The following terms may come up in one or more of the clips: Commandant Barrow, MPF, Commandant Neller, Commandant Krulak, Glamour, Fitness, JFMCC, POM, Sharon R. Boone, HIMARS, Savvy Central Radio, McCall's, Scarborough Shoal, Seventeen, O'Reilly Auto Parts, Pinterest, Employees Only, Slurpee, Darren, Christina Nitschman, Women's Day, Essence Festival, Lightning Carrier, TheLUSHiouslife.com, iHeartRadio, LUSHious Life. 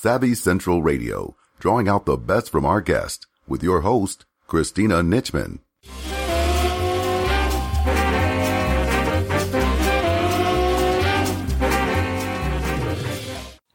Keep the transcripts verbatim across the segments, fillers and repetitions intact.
Savvy Central Radio, drawing out the best from our guests, with your host, Christina Nitschman.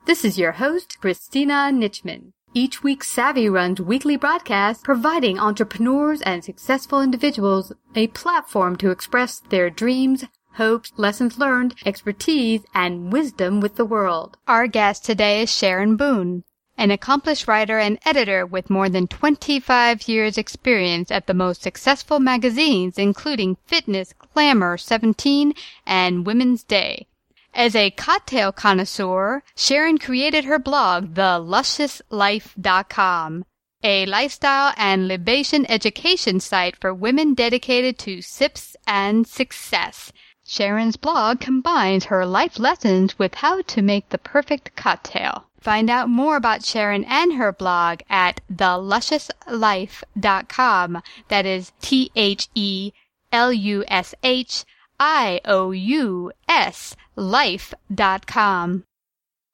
This is your host, Christina Nitschman. Each week, Savvy runs weekly broadcasts, providing entrepreneurs and successful individuals a platform to express their dreams, hopes, lessons learned, expertise, and wisdom with the world. Our guest today is Sharon Boone, an accomplished writer and editor with more than twenty-five years' experience at the most successful magazines, including Fitness, Glamour, Seventeen, and Women's Day. As a cocktail connoisseur, Sharon created her blog, the luscious life dot com, a lifestyle and libation education site for women dedicated to sips and success. Sharon's blog combines her life lessons with how to make the perfect cocktail. Find out more about Sharon and her blog at the luscious life dot com. That is T H E L U S H I O U S life dot com.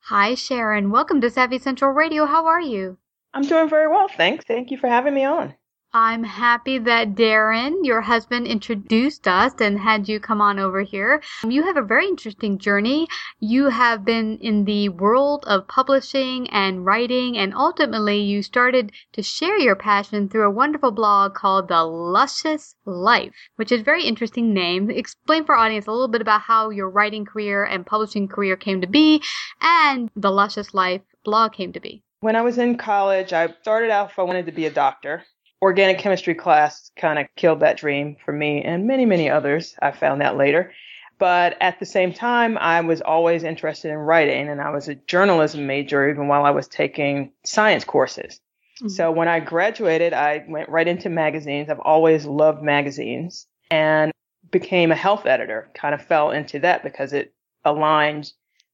Hi, Sharon. Welcome to Savvy Central Radio. How are you? I'm doing very well, thanks. Thank you for having me on. I'm happy that Darren, your husband, introduced us and had you come on over here. You have a very interesting journey. You have been in the world of publishing and writing, and ultimately you started to share your passion through a wonderful blog called The Luscious Life, which is a very interesting name. Explain for our audience a little bit about how your writing career and publishing career came to be, and The Luscious Life blog came to be. When I was in college, I started out if I wanted to be a doctor. Organic chemistry class kind of killed that dream for me and many, many others. I found out later. But at the same time, I was always interested in writing, and I was a journalism major even while I was taking science courses. Mm-hmm. So when I graduated, I went right into magazines. I've always loved magazines and became a health editor, kind of fell into that because it aligned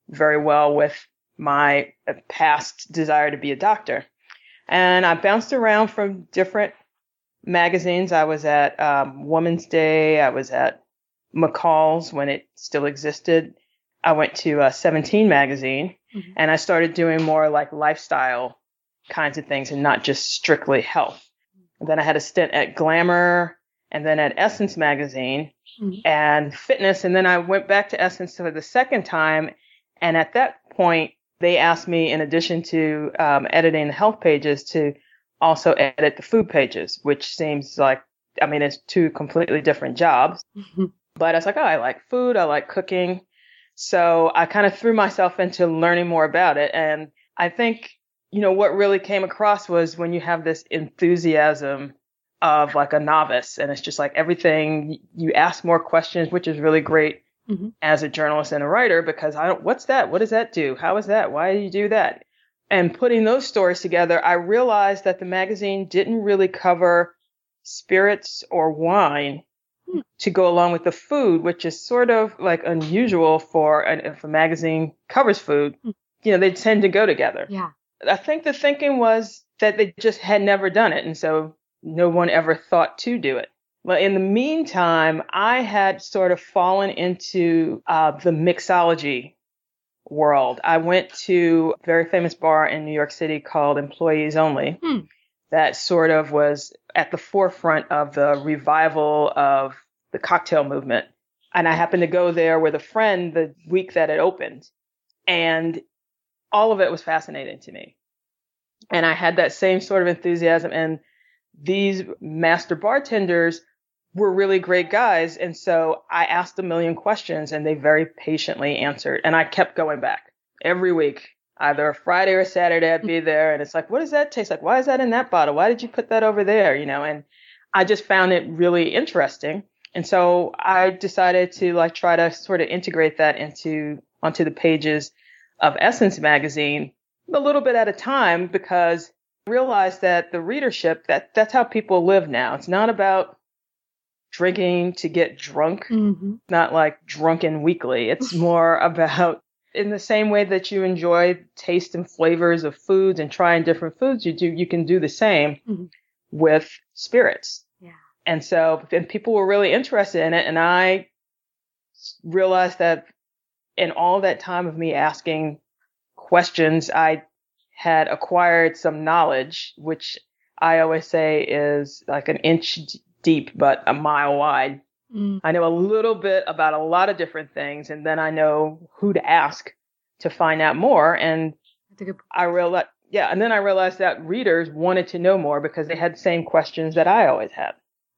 very well with my past desire to be a doctor. And I bounced around from different magazines. I was at um, Women's Day. I was at McCall's when it still existed. I went to uh, Seventeen magazine, mm-hmm. and I started doing more like lifestyle kinds of things and not just strictly health. And then I had a stint at Glamour and then at Essence magazine mm-hmm. and Fitness. And then I went back to Essence for the second time. And at that point, they asked me, in addition to um, editing the health pages, to also edit the food pages, which seems like, I mean, it's two completely different jobs. Mm-hmm. But I was like, oh, I like food. I like cooking. So I kind of threw myself into learning more about it. And I think, you know, what really came across was when you have this enthusiasm of like a novice, and it's just like everything, you ask more questions, which is really great mm-hmm. as a journalist and a writer, because I don't, what's that? What does that do? How is that? Why do you do that? And putting those stories together, I realized that the magazine didn't really cover spirits or wine hmm. to go along with the food, which is sort of like unusual for an, if a magazine covers food, hmm. you know, they tend to go together. Yeah. I think the thinking was that they just had never done it. And so no one ever thought to do it. Well, in the meantime, I had sort of fallen into uh, the mixology world. I went to a very famous bar in New York City called Employees Only. Hmm. That sort of was at the forefront of the revival of the cocktail movement. And I happened to go there with a friend the week that it opened. And all of it was fascinating to me. And I had that same sort of enthusiasm. And these master bartenders were really great guys. And so I asked a million questions and they very patiently answered. And I kept going back every week, either Friday or Saturday, I'd be there. And it's like, what does that taste like? Why is that in that bottle? Why did you put that over there? You know, and I just found it really interesting. And so I decided to like try to sort of integrate that into onto the pages of Essence magazine a little bit at a time, because I realized that the readership, that that's how people live now. It's not about drinking to get drunk, mm-hmm. not like Drunken Weekly. It's more about, in the same way that you enjoy taste and flavors of foods and trying different foods, you do, you can do the same mm-hmm. with spirits. Yeah. And so and people were really interested in it. And I realized that in all that time of me asking questions, I had acquired some knowledge, which I always say is like an inch deep, but a mile wide. Mm. I know a little bit about a lot of different things, and then I know who to ask to find out more. And I realized, yeah, and then I realized that readers wanted to know more because they had the same questions that I always had.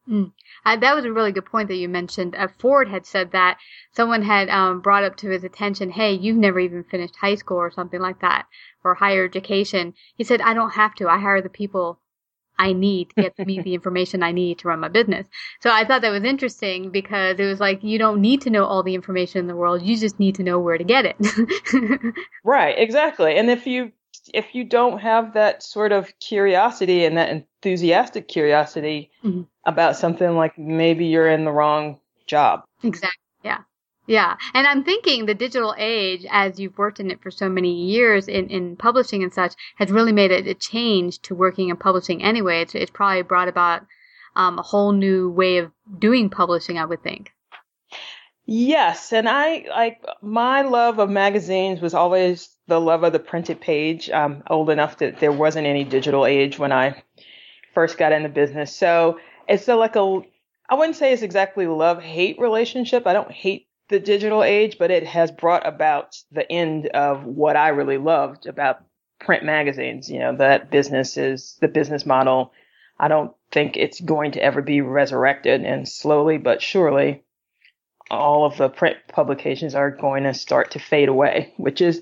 Mm. Uh, that was a really good point that you mentioned. Uh, Ford had said that someone had um, brought up to his attention, hey, you've never even finished high school or something like that, or higher education. He said, I don't have to. I hire the people I need to get me the information I need to run my business. So I thought that was interesting because it was like, you don't need to know all the information in the world. You just need to know where to get it. Right, exactly. And if you if you don't have that sort of curiosity and that enthusiastic curiosity mm-hmm. about something, like maybe you're in the wrong job. Exactly. Yeah. Yeah. And I'm thinking the digital age, as you've worked in it for so many years in, in publishing and such, has really made it a change to working and publishing anyway. It's, it's probably brought about um, a whole new way of doing publishing, I would think. Yes. And I, like, my love of magazines was always the love of the printed page. I'm old enough that there wasn't any digital age when I first got into business. So it's so like a, I wouldn't say it's exactly love-hate relationship. I don't hate the digital age, but it has brought about the end of what I really loved about print magazines. You know, that business is the business model. I don't think it's going to ever be resurrected, and slowly but surely, all of the print publications are going to start to fade away, which is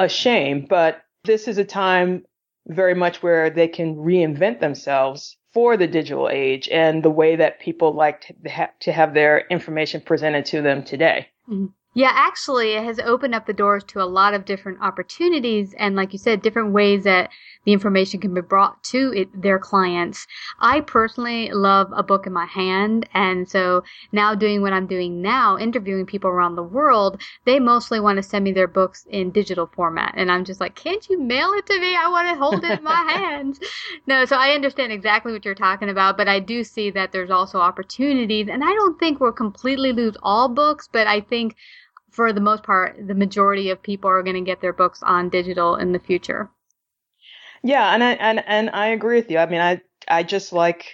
a shame. But this is a time very much where they can reinvent themselves for the digital age and the way that people like to have, to have their information presented to them today. Mm-hmm. Yeah, actually, it has opened up the doors to a lot of different opportunities and, like you said, different ways that the information can be brought to it, their clients. I personally love a book in my hand, and so now doing what I'm doing now, interviewing people around the world, they mostly want to send me their books in digital format, and I'm just like, can't you mail it to me? I want to hold it in my hands. No, so I understand exactly what you're talking about, but I do see that there's also opportunities, and I don't think we'll completely lose all books, but I think for the most part, the majority of people are going to get their books on digital in the future. Yeah, and I and, and I agree with you. I mean, I I just like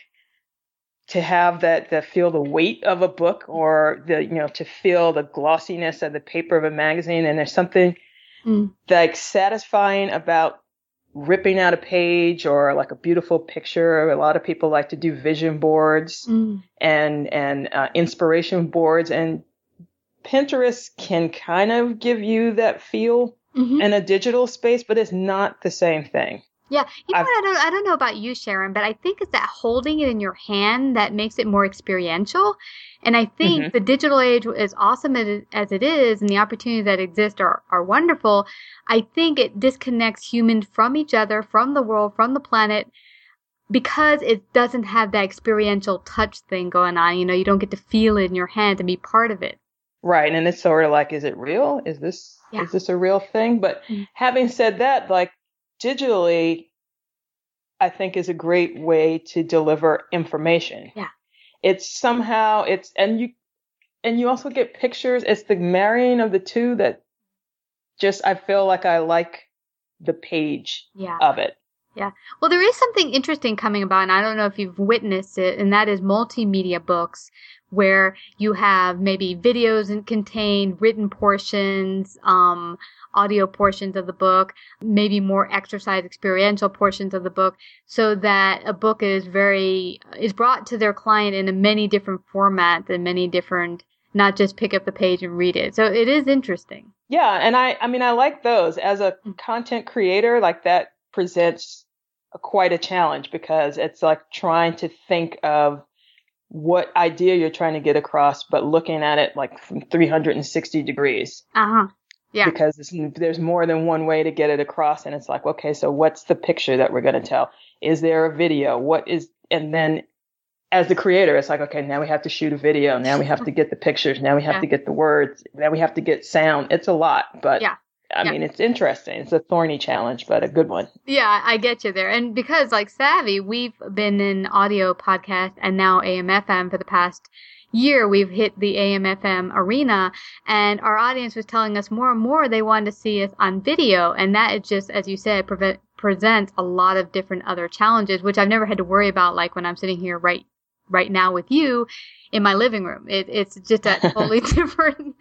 to have that, to feel the weight of a book, or the, you know, to feel the glossiness of the paper of a magazine. And there's something mm. like satisfying about ripping out a page, or like a beautiful picture. A lot of people like to do vision boards mm. and and uh, inspiration boards, and Pinterest can kind of give you that feel mm-hmm. in a digital space, but it's not the same thing. Yeah. You know I've, what? I don't, I don't know about you, Sharon, but I think it's that holding it in your hand that makes it more experiential. And I think mm-hmm. the digital age, as awesome as it is, and the opportunities that exist are, are wonderful, I think it disconnects humans from each other, from the world, from the planet, because it doesn't have that experiential touch thing going on. You know, you don't get to feel it in your hand and be part of it. Right. And it's sort of like, is it real? Is this yeah. is this a real thing? But mm-hmm. having said that, like, digitally, I think, is a great way to deliver information. Yeah. It's somehow it's and you and you also get pictures. It's the marrying of the two that just, I feel like I like the page yeah. of it. Yeah. Well, there is something interesting coming about, and I don't know if you've witnessed it, and that is multimedia books, where you have maybe videos and contained written portions, um, audio portions of the book, maybe more exercise experiential portions of the book, so that a book is very, is brought to their client in a many different formats and many different, not just pick up the page and read it. So it is interesting. Yeah. And I, I mean, I like those as a content creator, like that presents a, quite a challenge, because it's like trying to think of what idea you're trying to get across, but looking at it like from three hundred sixty degrees. Uh-huh. Yeah. Because it's, there's more than one way to get it across. And it's like, okay, so what's the picture that we're going to tell? Is there a video? What is, and then as the creator, it's like, okay, now we have to shoot a video. Now we have to get the pictures. Now we have yeah. to get the words. Now we have to get sound. It's a lot, but yeah. I yeah. mean, it's interesting. It's a thorny challenge, but a good one. Yeah, I get you there. And because, like Savvy, we've been in audio podcast and now A M F M for the past year. We've hit the A M F M arena, and our audience was telling us more and more they wanted to see us on video. And that is just, as you said, prevent, presents a lot of different other challenges, which I've never had to worry about, like when I'm sitting here right right now with you in my living room. It, it's just a totally different,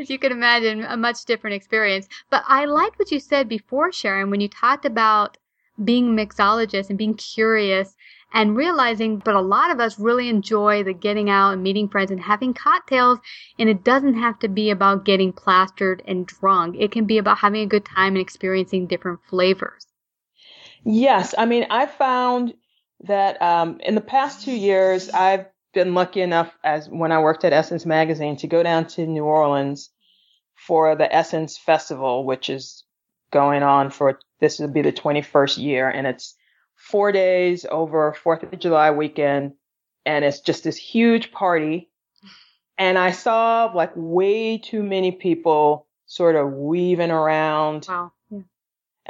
as you can imagine, a much different experience. But I liked what you said before, Sharon, when you talked about being a mixologist and being curious and realizing, but a lot of us really enjoy the getting out and meeting friends and having cocktails. And it doesn't have to be about getting plastered and drunk. It can be about having a good time and experiencing different flavors. Yes. I mean, I found that um, in the past two years, I've been lucky enough, as when I worked at Essence magazine, to go down to New Orleans for the Essence Festival, which is going on for, this will be the twenty-first year. And it's four days over fourth of July weekend. And it's just this huge party. And I saw like way too many people sort of weaving around. Wow.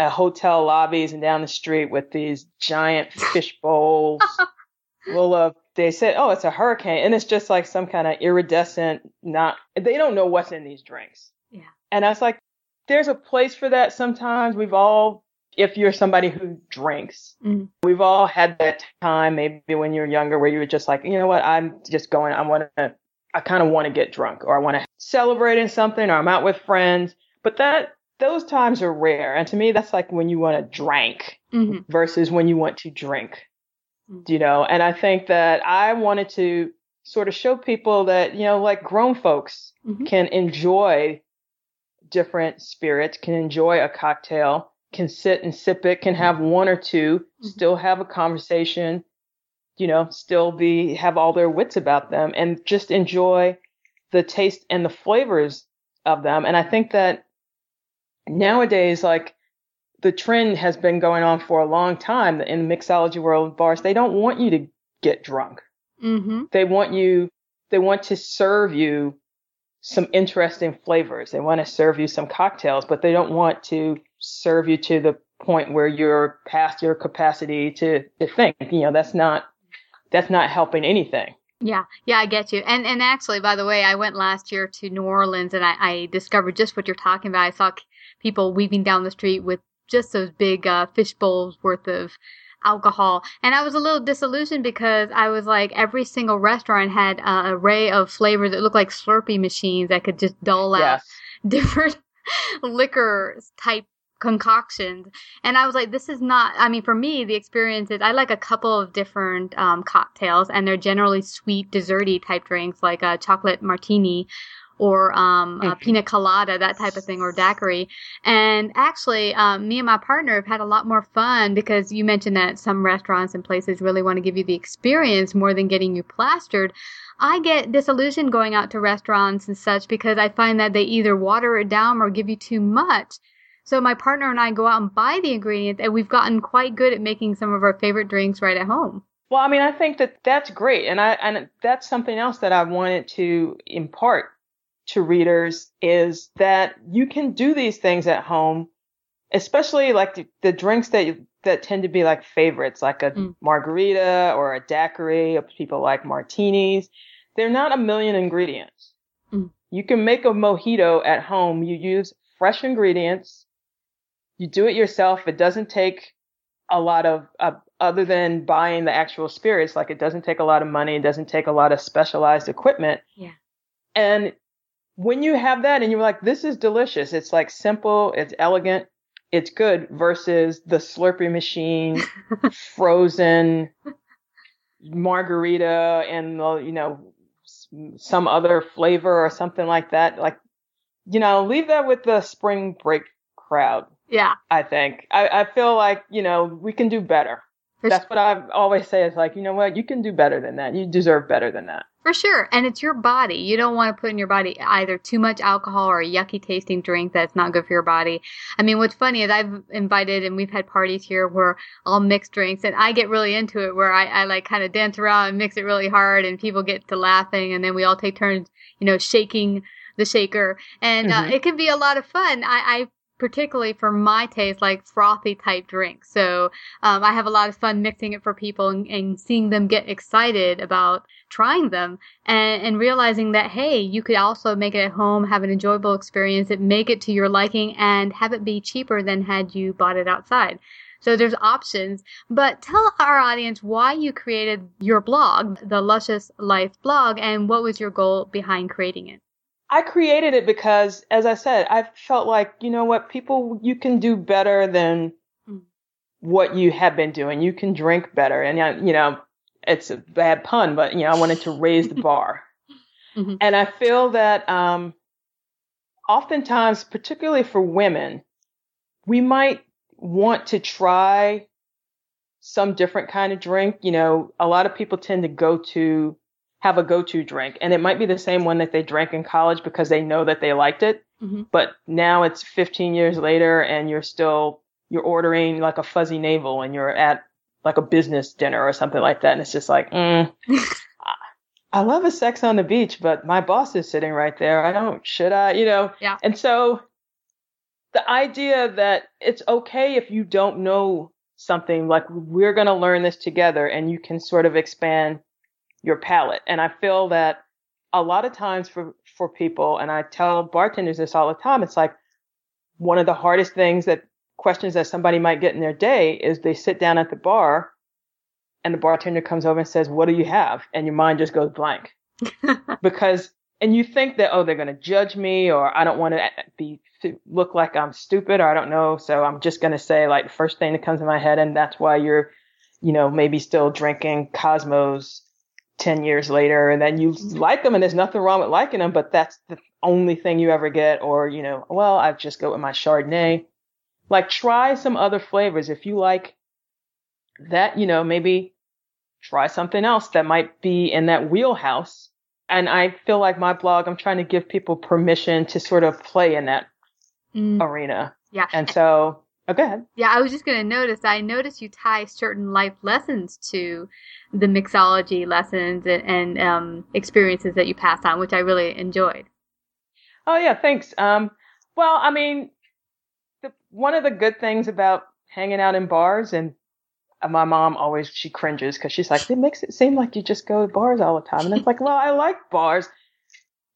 At hotel lobbies and down the street with these giant fish bowls full of, they said, oh, it's a hurricane. And it's just like some kind of iridescent, not, they don't know what's in these drinks. Yeah. And I was like, there's a place for that sometimes. We've all, if you're somebody who drinks, mm-hmm. we've all had that time, maybe when you're younger, where you were just like, you know what, I'm just going, I want to, I kind of want to get drunk, or I want to celebrate in something, or I'm out with friends. But that, those times are rare. And to me, that's like when you want to drink mm-hmm. versus when you want to drink, mm-hmm. you know? And I think that I wanted to sort of show people that, you know, like grown folks mm-hmm. can enjoy different spirits, can enjoy a cocktail, can sit and sip it, can have one or two, mm-hmm. still have a conversation, you know, still be, have all their wits about them, and just enjoy the taste and the flavors of them. And I think that nowadays, like the trend has been going on for a long time in the mixology world, bars, they don't want you to get drunk. Mm-hmm. They want you, they want to serve you some interesting flavors. They want to serve you some cocktails, but they don't want to serve you to the point where you're past your capacity to, to think, you know, that's not, that's not helping anything. Yeah, yeah, I get you. And and actually, by the way, I went last year to New Orleans, and I, I discovered just what you're talking about. I saw people weaving down the street with just those big uh, fish bowls worth of alcohol. And I was a little disillusioned because I was like, every single restaurant had uh, an array of flavors that looked like Slurpee machines that could just dole out yes. different liquor type concoctions. And I was like, this is not, I mean, for me, the experience is I like a couple of different um, cocktails, and they're generally sweet, desserty type drinks like a chocolate martini or um, mm-hmm. a pina colada, that type of thing, or daiquiri. And actually, um, me and my partner have had a lot more fun because you mentioned that some restaurants and places really want to give you the experience more than getting you plastered. I get disillusioned going out to restaurants and such because I find that they either water it down or give you too much. So my partner and I go out and buy the ingredients, and we've gotten quite good at making some of our favorite drinks right at home. Well, I mean, I think that that's great. And I and that's something else that I wanted to impart to readers is that you can do these things at home, especially like the, the drinks that you, that tend to be like favorites, like a mm. margarita or a daiquiri. People like martinis. They're not a million ingredients. Mm. You can make a mojito at home. You use fresh ingredients. You do it yourself. It doesn't take a lot of, uh, other than buying the actual spirits, like it doesn't take a lot of money. It doesn't take a lot of specialized equipment. Yeah. And when you have that and you're like, this is delicious. It's like simple. It's elegant. It's good versus the Slurpee machine, frozen margarita and, you know, some other flavor or something like that. Like, you know, leave that with the spring break crowd. Yeah, I think I, I feel like, you know, we can do better. For That's sure. what I always say is like, you know what, you can do better than that. You deserve better than that. For sure. And it's your body. You don't want to put in your body either too much alcohol or a yucky tasting drink that's not good for your body. I mean, what's funny is I've invited and we've had parties here where I'll mix drinks, and I get really into it where I, I like kind of dance around and mix it really hard, and people get to laughing, and then we all take turns, you know, shaking the shaker. And mm-hmm. uh, it can be a lot of fun. I, I particularly for my taste, like frothy type drinks. So um, I have a lot of fun mixing it for people and, and seeing them get excited about trying them and, and realizing that, hey, you could also make it at home, have an enjoyable experience, and make it to your liking and have it be cheaper than had you bought it outside. So there's options. But tell our audience why you created your blog, the Luscious Life blog, and what was your goal behind creating it? I created it because, as I said, I felt like, you know what, people, you can do better than mm. what you have been doing. You can drink better. And, I, you know, it's a bad pun, but, you know, I wanted to raise the bar. Mm-hmm. And I feel that um, oftentimes, particularly for women, we might want to try some different kind of drink. You know, a lot of people tend to go to have a go-to drink. And it might be the same one that they drank in college because they know that they liked it. Mm-hmm. But now it's fifteen years later and you're still, you're ordering like a fuzzy navel and you're at like a business dinner or something like that. And it's just like, mm, I love a sex on the beach, but my boss is sitting right there. I don't, should I, you know? Yeah. And so the idea that it's okay if you don't know something, like we're going to learn this together and you can sort of expand your palate. And I feel that a lot of times for, for people, and I tell bartenders this all the time, it's like one of the hardest things that questions that somebody might get in their day is they sit down at the bar and the bartender comes over and says, what do you have? And your mind just goes blank because, and you think that, oh, they're going to judge me, or I don't want to be, look like I'm stupid, or I don't know. So I'm just going to say like the first thing that comes in my head. And that's why you're, you know, maybe still drinking Cosmos ten years later, and then you like them, and there's nothing wrong with liking them, but that's the only thing you ever get. Or, you know, well, I just go with my Chardonnay. Like, try some other flavors. If you like that, you know, maybe try something else that might be in that wheelhouse. And I feel like my blog, I'm trying to give people permission to sort of play in that mm. arena. Yeah. And so, oh, go ahead. Yeah, I was just going to notice, I noticed you tie certain life lessons to the mixology lessons and, and um, experiences that you passed on, which I really enjoyed. Oh, yeah, thanks. Um, well, I mean, the, one of the good things about hanging out in bars, and And my mom always, she cringes because she's like, it makes it seem like you just go to bars all the time. And it's like, well, I like bars,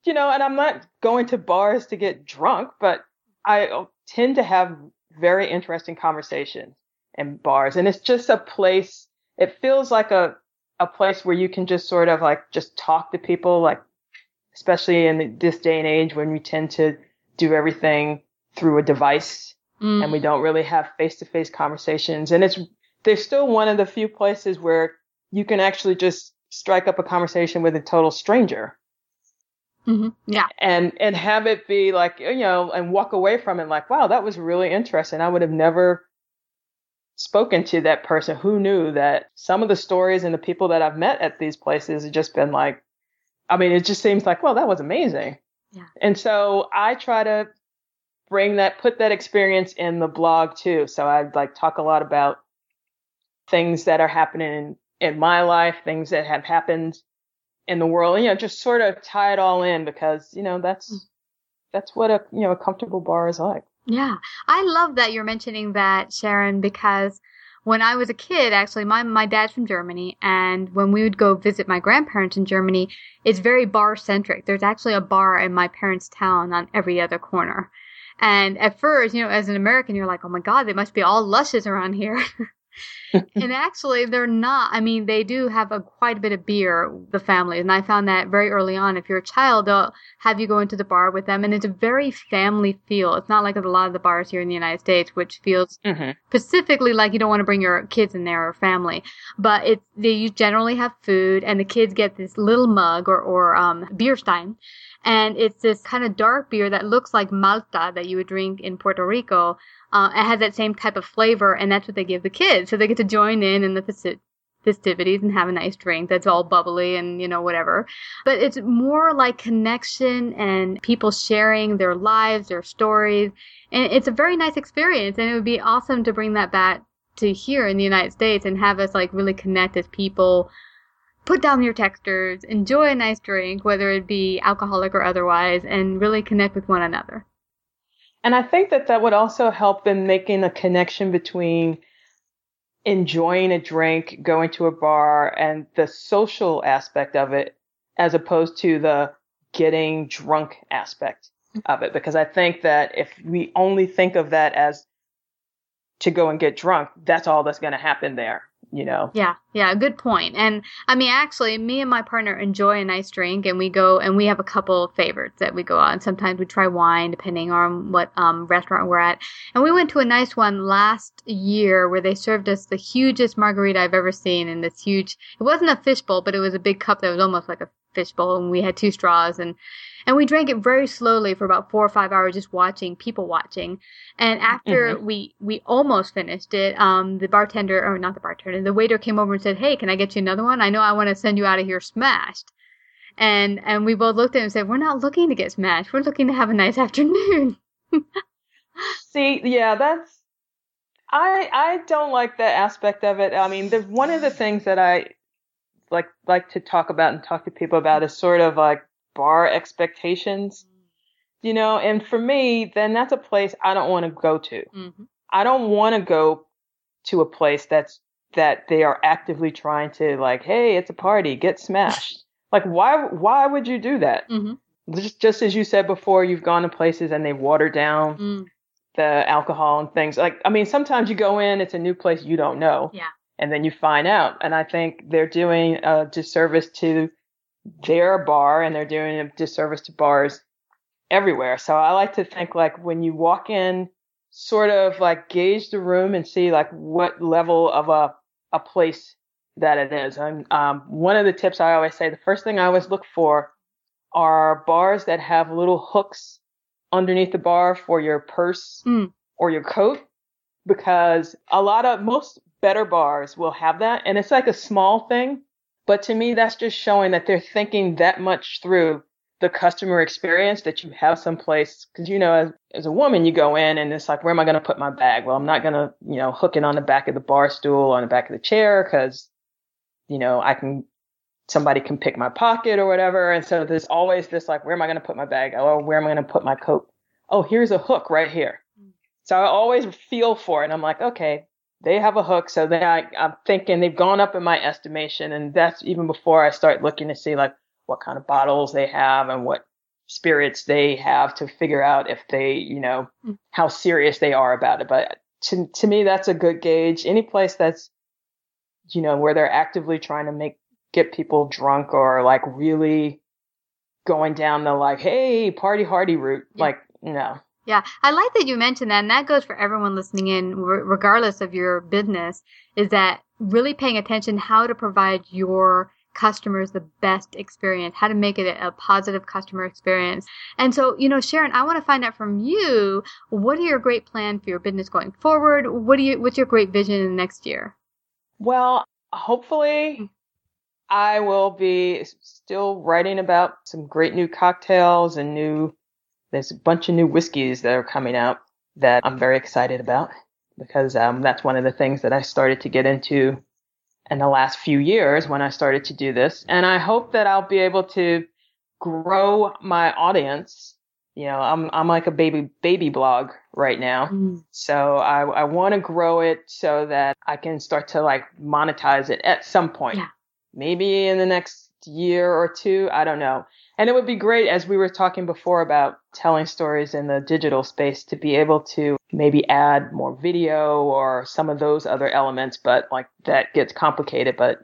you know, and I'm not going to bars to get drunk, but I tend to have very interesting conversations in bars. And it's just a place, it feels like a, a place where you can just sort of like just talk to people, like, especially in this day and age when we tend to do everything through a device mm. and we don't really have face-to-face conversations. And it's, they're still one of the few places where you can actually just strike up a conversation with a total stranger. Mm-hmm. Yeah. And, and have it be like, you know, and walk away from it like, wow, that was really interesting. I would have never spoken to that person. Who knew that? Some of the stories and the people that I've met at these places have just been like, I mean, it just seems like, well, that was amazing. Yeah. And so I try to bring that, put that experience in the blog too. So I like talk a lot about things that are happening in my life, things that have happened in the world, you know, just sort of tie it all in because, you know, that's, that's what a, you know, a comfortable bar is like. Yeah. I love that you're mentioning that, Sharon, because when I was a kid, actually, my, my dad's from Germany, and when we would go visit my grandparents in Germany, it's very bar centric. There's actually a bar in my parents' town on every other corner. And at first, you know, as an American, you're like, oh my God, they must be all Lushes around here. And actually, they're not. I mean, they do have a quite a bit of beer, the family. And I found that very early on. If you're a child, they'll have you go into the bar with them. And it's a very family feel. It's not like a lot of the bars here in the United States, which feels mm-hmm. specifically like you don't want to bring your kids in there or family. But it, they, you generally have food, and the kids get this little mug or, or um, beer stein. And it's this kind of dark beer that looks like Malta that you would drink in Puerto Rico. Uh, it has that same type of flavor, and that's what they give the kids. So they get to join in in the festi- festivities and have a nice drink that's all bubbly and, you know, whatever. But it's more like connection and people sharing their lives, their stories. And it's a very nice experience, and it would be awesome to bring that back to here in the United States and have us, like, really connect as people. Put down your textures, enjoy a nice drink, whether it be alcoholic or otherwise, and really connect with one another. And I think that that would also help in making a connection between enjoying a drink, going to a bar, and the social aspect of it, as opposed to the getting drunk aspect of it. Because I think that if we only think of that as to go and get drunk, that's all that's going to happen there. You know? Yeah. Yeah. Good point. And I mean, actually, me and my partner enjoy a nice drink, and we go and we have a couple of favorites that we go on. Sometimes we try wine depending on what um, restaurant we're at. And we went to a nice one last year where they served us the hugest margarita I've ever seen in this huge, it wasn't a fishbowl, but it was a big cup that was almost like a fishbowl, and we had two straws, and And we drank it very slowly for about four or five hours, just watching, people watching. And after mm-hmm. we, we almost finished it, um, the bartender, or not the bartender, the waiter came over and said, hey, can I get you another one? I know I want to send you out of here smashed. And and we both looked at him and said, we're not looking to get smashed. We're looking to have a nice afternoon. See, yeah, that's, I I don't like that aspect of it. I mean, there's one of the things that I like like to talk about and talk to people about is sort of like, bar expectations, you know, and for me, then that's a place I don't want to go to. Mm-hmm. I don't want to go to a place that's that they are actively trying to like, hey, it's a party, get smashed. Like, why? Why would you do that? Mm-hmm. Just just as you said before, you've gone to places and they water down mm. the alcohol and things. Like, I mean, sometimes you go in, it's a new place you don't know, yeah, and then you find out. And I think they're doing a disservice to their bar, and they're doing a disservice to bars everywhere. So I like to think like when you walk in, sort of like gauge the room and see like what level of a, a place that it is. And um, one of the tips I always say, the first thing I always look for are bars that have little hooks underneath the bar for your purse mm. or your coat, because a lot of most better bars will have that. And it's like a small thing. But to me, that's just showing that they're thinking that much through the customer experience, that you have someplace. Because, you know, as, as a woman, you go in and it's like, where am I going to put my bag? Well, I'm not going to, you know, hook it on the back of the bar stool, on the back of the chair, because, you know, I can, somebody can pick my pocket or whatever. And so there's always this like, where am I going to put my bag? Oh, where am I going to put my coat? Oh, here's a hook right here. So I always feel for it. And I'm like, okay, they have a hook. So then I, I'm thinking they've gone up in my estimation. And that's even before I start looking to see like what kind of bottles they have and what spirits they have to figure out if they, you know, how serious they are about it. But to to me, that's a good gauge. Any place that's, you know, where they're actively trying to make, get people drunk or like really going down the like, hey, party hardy route. Yeah. Like, no. Yeah, I like that you mentioned that, and that goes for everyone listening in, r- regardless of your business, is that really paying attention how to provide your customers the best experience, how to make it a positive customer experience. And so, you know, Sharon, I want to find out from you, what are your great plan for your business going forward? What do you, what's your great vision in the next year? Well, hopefully I will be still writing about some great new cocktails and new There's a bunch of new whiskeys that are coming out that I'm very excited about because um, that's one of the things that I started to get into in the last few years when I started to do this. And I hope that I'll be able to grow my audience. You know, I'm I'm like a baby baby blog right now. Mm. So I, I want to grow it so that I can start to like monetize it at some point. Yeah. Maybe in the next year or two, I don't know. And it would be great, as we were talking before about telling stories in the digital space, to be able to maybe add more video or some of those other elements. But like that gets complicated, but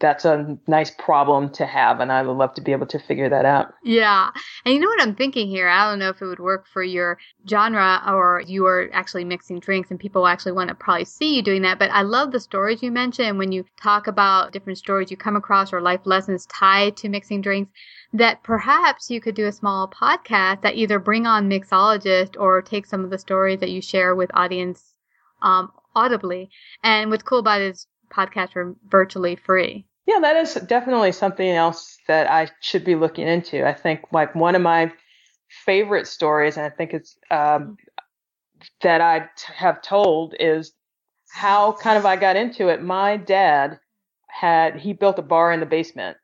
that's a nice problem to have. And I would love to be able to figure that out. Yeah. And you know what I'm thinking here? I don't know if it would work for your genre or you are actually mixing drinks and people actually want to probably see you doing that. But I love the stories you mentioned when you talk about different stories you come across or life lessons tied to mixing drinks, that perhaps you could do a small podcast that either bring on mixologists or take some of the stories that you share with audience um, audibly. And what's cool about it is podcasts are virtually free. Yeah, that is definitely something else that I should be looking into. I think like one of my favorite stories, and I think it's um, that I t- have told is how kind of I got into it. My dad had, he built a bar in the basement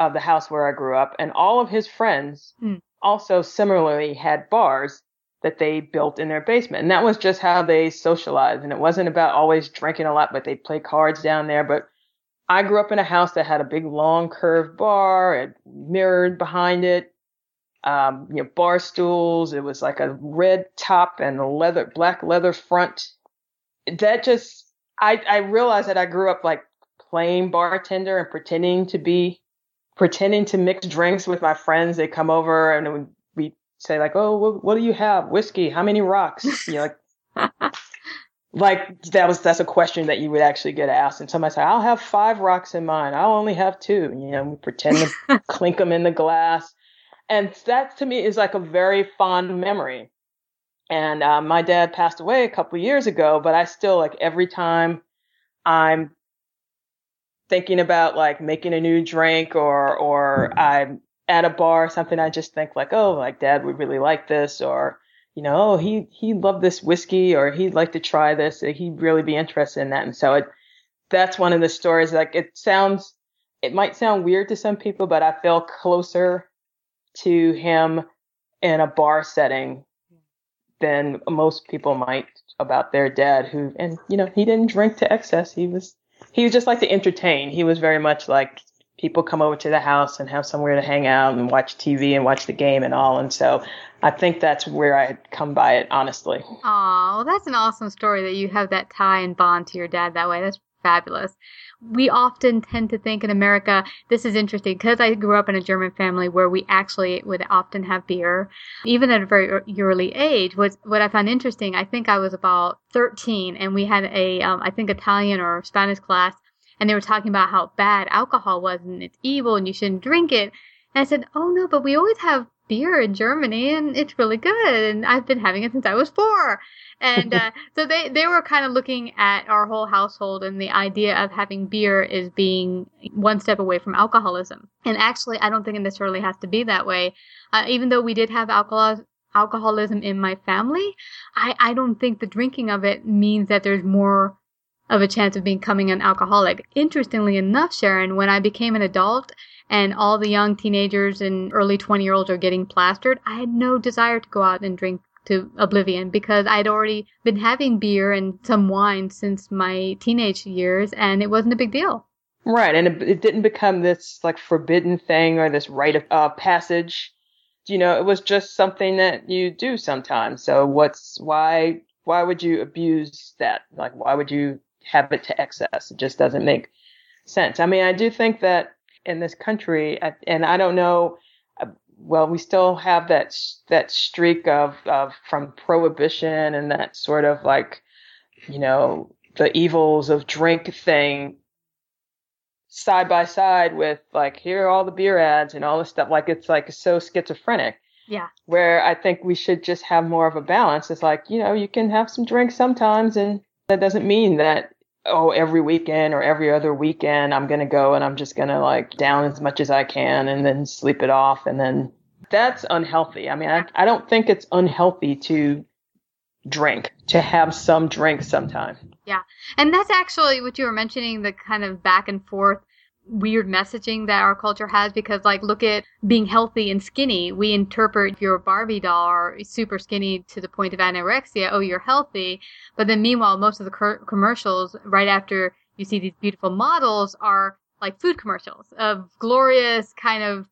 of the house where I grew up, and all of his friends mm. also similarly had bars that they built in their basement. And that was just how they socialized. And it wasn't about always drinking a lot, but they'd play cards down there. But I grew up in a house that had a big, long, curved bar. It mirrored behind it, um, you know, bar stools. It was like a red top and a leather, black leather front. That just, I, I realized that I grew up like playing bartender and pretending to be, pretending to mix drinks with my friends. They come over and it would say like, oh, what, what do you have? Whiskey? How many rocks? You know, like, like that was that's a question that you would actually get asked. And somebody said, I'll have five rocks in mine. I'll only have two. You know, we pretend to clink them in the glass, and that to me is like a very fond memory. And uh, my dad passed away a couple of years ago, but I still like every time I'm thinking about like making a new drink or or I'm at a bar or something, I just think like, oh, like dad would really like this, or, you know, oh, he, he loved this whiskey, or he'd like to try this. He'd really be interested in that. And so it, that's one of the stories, like it sounds, it might sound weird to some people, but I feel closer to him in a bar setting than most people might about their dad who, and you know, he didn't drink to excess. He was, he was just like to entertain. He was very much like, people come over to the house and have somewhere to hang out and watch T V and watch the game and all. And so I think that's where I come by it, honestly. Oh, that's an awesome story that you have that tie and bond to your dad that way. That's fabulous. We often tend to think in America, this is interesting because I grew up in a German family where we actually would often have beer, even at a very early age. What, what I found interesting, I think I was about thirteen and we had a, um, I think, Italian or Spanish class. And they were talking about how bad alcohol was and it's evil and you shouldn't drink it. And I said, oh, no, but we always have beer in Germany and it's really good. And I've been having it since I was four. And uh, so they, they were kind of looking at our whole household and the idea of having beer is being one step away from alcoholism. And actually, I don't think it necessarily has to be that way. Uh, even though we did have alcoholism. alcoholism in my family, I, I don't think the drinking of it means that there's more of a chance of becoming an alcoholic. Interestingly enough, Sharon, when I became an adult and all the young teenagers and early twenty-year-olds are getting plastered, I had no desire to go out and drink to oblivion because I'd already been having beer and some wine since my teenage years, and it wasn't a big deal. Right. And it, it didn't become this like forbidden thing or this rite of uh, passage. You know, it was just something that you do sometimes. So what's why why would you abuse that? Like, why would you have it to excess? It just doesn't make sense. I mean, I do think that in this country, and I don't know, well, we still have that that streak of, of from prohibition and that sort of like, you know, the evils of drink thing. Side by side with like, here are all the beer ads and all this stuff. Like, it's like so schizophrenic. Yeah. Where I think we should just have more of a balance. It's like, you know, you can have some drinks sometimes, and that doesn't mean that, oh, every weekend or every other weekend I'm going to go and I'm just going to like down as much as I can and then sleep it off. And then that's unhealthy. I mean, I, I don't think it's unhealthy to drink, to have some drink sometime. Yeah. And that's actually what you were mentioning, the kind of back and forth weird messaging that our culture has, because like, look at being healthy and skinny. We interpret your Barbie doll or super skinny to the point of anorexia. Oh, you're healthy. But then meanwhile, most of the cur- commercials right after you see these beautiful models are like food commercials of glorious kind of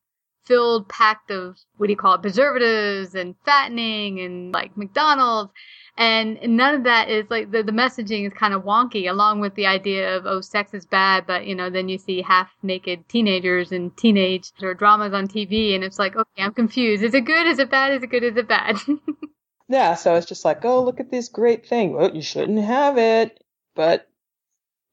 filled, packed of, what do you call it, preservatives and fattening and like McDonald's. And none of that is like the, the messaging is kind of wonky, along with the idea of, oh, sex is bad. But, you know, then you see half naked teenagers and teenage or dramas on T V. And it's like, OK, I'm confused. Is it good? Is it bad? Is it good? Is it bad? Yeah. So it's just like, oh, look at this great thing. Well, you shouldn't have it. But,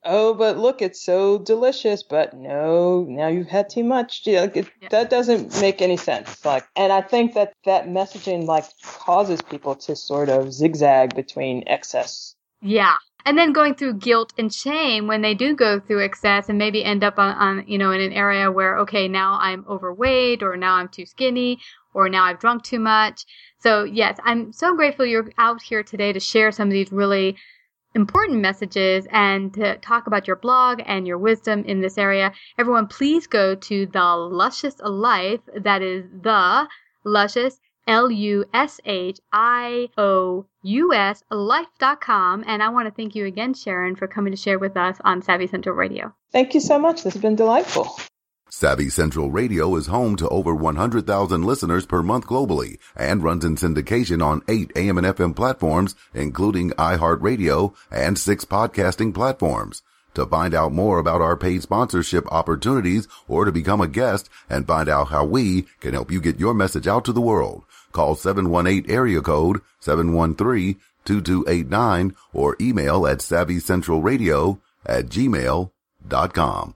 oh, but look, it's so delicious. But no, now you've had too much. You know, it, yeah. That doesn't make any sense. Like, and I think that that messaging like causes people to sort of zigzag between excess. Yeah. And then going through guilt and shame when they do go through excess and maybe end up on, on you know, in an area where, OK, now I'm overweight, or now I'm too skinny, or now I've drunk too much. So, yes, I'm so grateful you're out here today to share some of these really important messages and to talk about your blog and your wisdom in this area. Everyone, please go to The Luscious Life. That is The Luscious, L U S H I O U S, life dot com. And I want to thank you again, Sharon, for coming to share with us on Savvy Central Radio. Thank you so much. This has been delightful. Savvy Central Radio is home to over one hundred thousand listeners per month globally and runs in syndication on eight A M and F M platforms, including iHeartRadio and six podcasting platforms. To find out more about our paid sponsorship opportunities or to become a guest and find out how we can help you get your message out to the world, call seven one eight area code seven one three, two two eight nine or email at savvycentralradio at gmail dot com.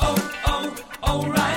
oh, oh, O'Reilly.